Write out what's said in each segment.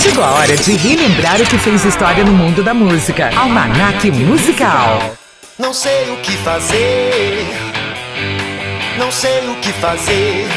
Chegou a hora de relembrar o que fez história no mundo da música. Almanaque Musical. Não sei o que fazer, não sei o que fazer.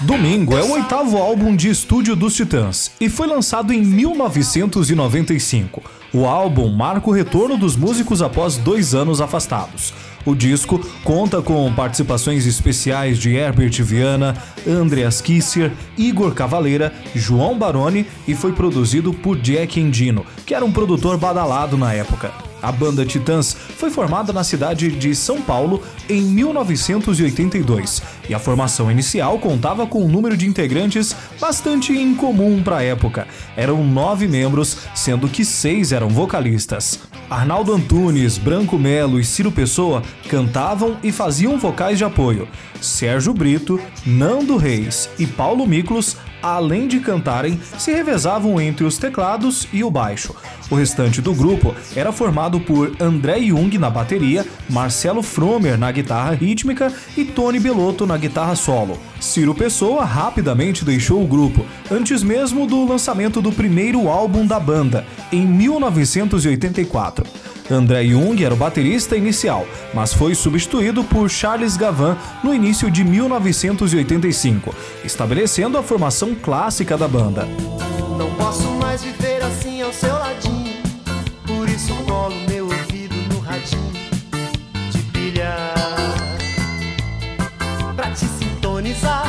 Domingo é o oitavo álbum de estúdio dos Titãs e foi lançado em 1995. O álbum marca o retorno dos músicos após 2 anos afastados. O disco conta com participações especiais de Herbert Viana, Andreas Kisser, Igor Cavalera, João Barone e foi produzido por Jack Endino, que era um produtor badalado na época. A banda Titãs foi formada na cidade de São Paulo em 1982 e a formação inicial contava com um número de integrantes bastante incomum para a época. Eram 9 membros, sendo que 6 eram vocalistas. Arnaldo Antunes, Branco Melo e Ciro Pessoa cantavam e faziam vocais de apoio. Sérgio Brito, Nando Reis e Paulo Miklos, além de cantarem, se revezavam entre os teclados e o baixo. O restante do grupo era formado por André Jung na bateria, Marcelo Fromer na guitarra rítmica e Tony Bellotto na guitarra solo. Ciro Pessoa rapidamente deixou o grupo, antes mesmo do lançamento do primeiro álbum da banda, em 1984. André Jung era o baterista inicial, mas foi substituído por Charles Gavin no início de 1985, estabelecendo a formação clássica da banda. Não posso mais viver assim ao seu ladinho, por isso colo meu ouvido no radinho de bilhar, pra te sintonizar.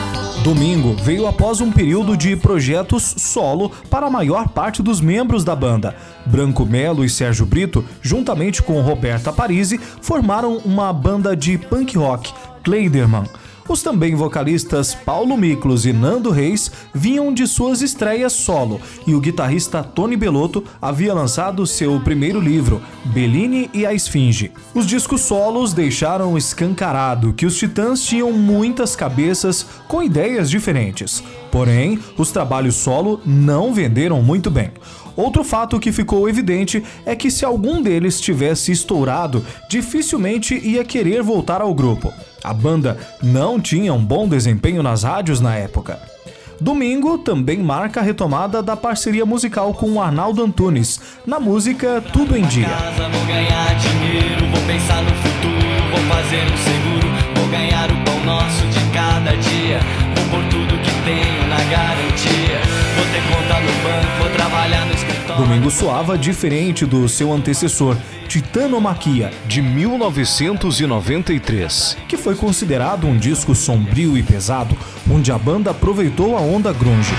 Domingo veio após um período de projetos solo para a maior parte dos membros da banda. Branco Melo e Sérgio Brito, juntamente com Roberta Parisi, formaram uma banda de punk rock, Clayderman. Os também vocalistas Paulo Miklos e Nando Reis vinham de suas estreias solo e o guitarrista Tony Bellotto havia lançado seu primeiro livro, Bellini e a Esfinge. Os discos solos deixaram escancarado que os Titãs tinham muitas cabeças com ideias diferentes. Porém, os trabalhos solo não venderam muito bem. Outro fato que ficou evidente é que se algum deles tivesse estourado, dificilmente ia querer voltar ao grupo. A banda não tinha um bom desempenho nas rádios na época. Domingo também marca a retomada da parceria musical com Arnaldo Antunes, na música Tudo em Dia. Domingo soava diferente do seu antecessor, Titanomaquia, de 1993, que foi considerado um disco sombrio e pesado, onde a banda aproveitou a onda grunge.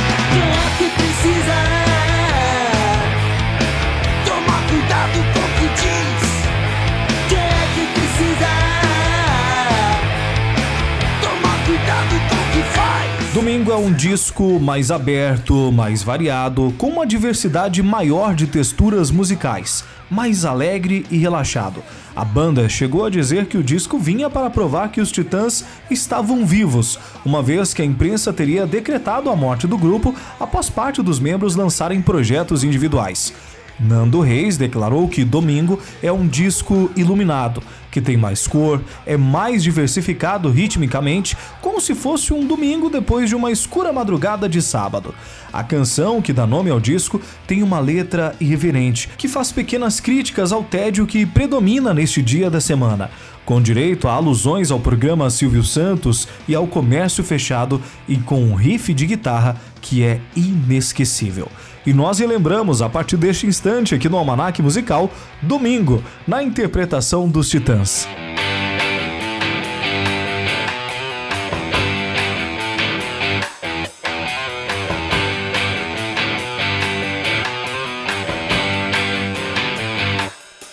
Domingo é um disco mais aberto, mais variado, com uma diversidade maior de texturas musicais, mais alegre e relaxado. A banda chegou a dizer que o disco vinha para provar que os Titãs estavam vivos, uma vez que a imprensa teria decretado a morte do grupo após parte dos membros lançarem projetos individuais. Nando Reis declarou que Domingo é um disco iluminado, que tem mais cor, é mais diversificado ritmicamente, como se fosse um domingo depois de uma escura madrugada de sábado. A canção, que dá nome ao disco, tem uma letra irreverente, que faz pequenas críticas ao tédio que predomina neste dia da semana, com direito a alusões ao programa Silvio Santos e ao comércio fechado e com um riff de guitarra que é inesquecível. E nós relembramos a partir deste instante aqui no Almanaque Musical, Domingo, na interpretação dos Titãs.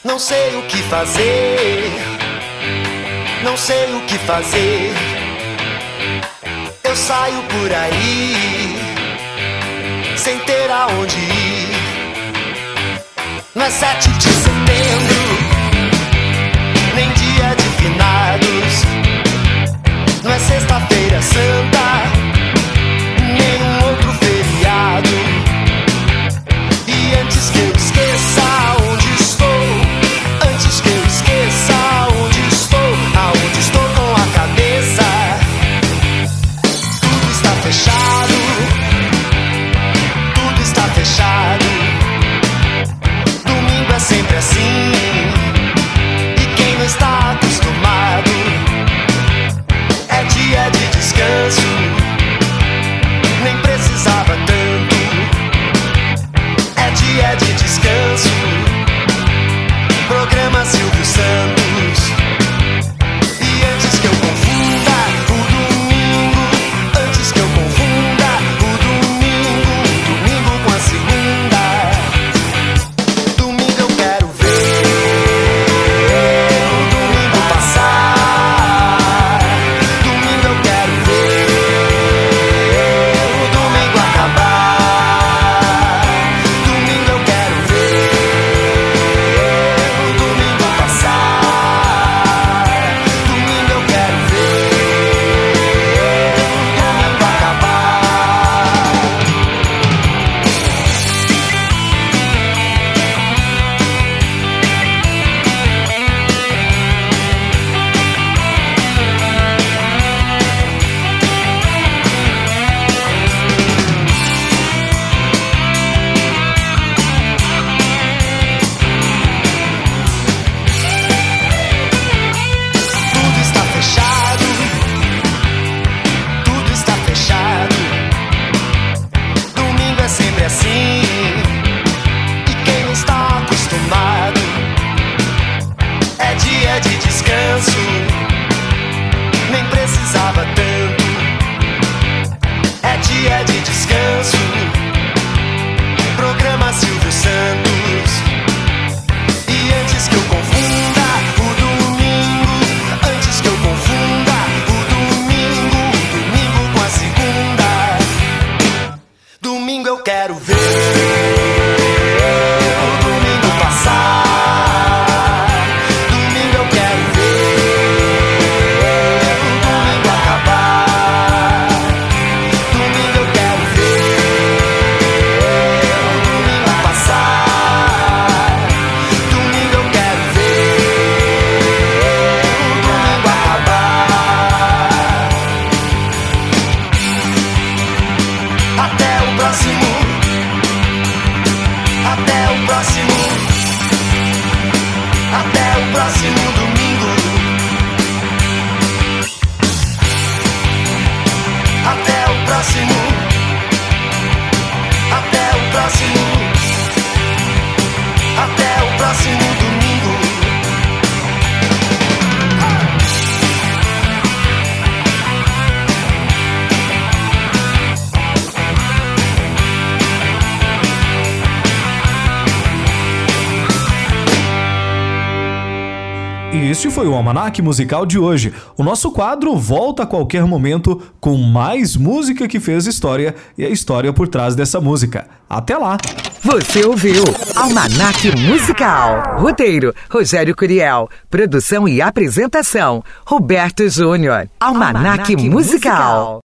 Não sei o que fazer, não sei o que fazer. Eu saio por aí sem ter aonde ir. Não é 7 de setembro, nem dia de finados, não é sexta-feira santa, nem um outro feriado. E antes que eu esqueça onde estou, antes que eu esqueça onde estou, aonde estou com a cabeça, tudo está fechado. Stop. eu quero ver o domingo passar. Domingo eu quero ver o domingo acabar. Domingo eu quero ver o domingo passar. Domingo eu quero ver o domingo acabar. Até o próximo. Até o próximo domingo. Até o próximo. Até o próximo. Até o próximo domingo. E este foi o Almanaque Musical de hoje. O nosso quadro volta a qualquer momento com mais música que fez história e a história por trás dessa música. Até lá! Você ouviu Almanaque Musical. Roteiro, Rogério Curiel. Produção e apresentação, Roberto Júnior. Almanaque Musical.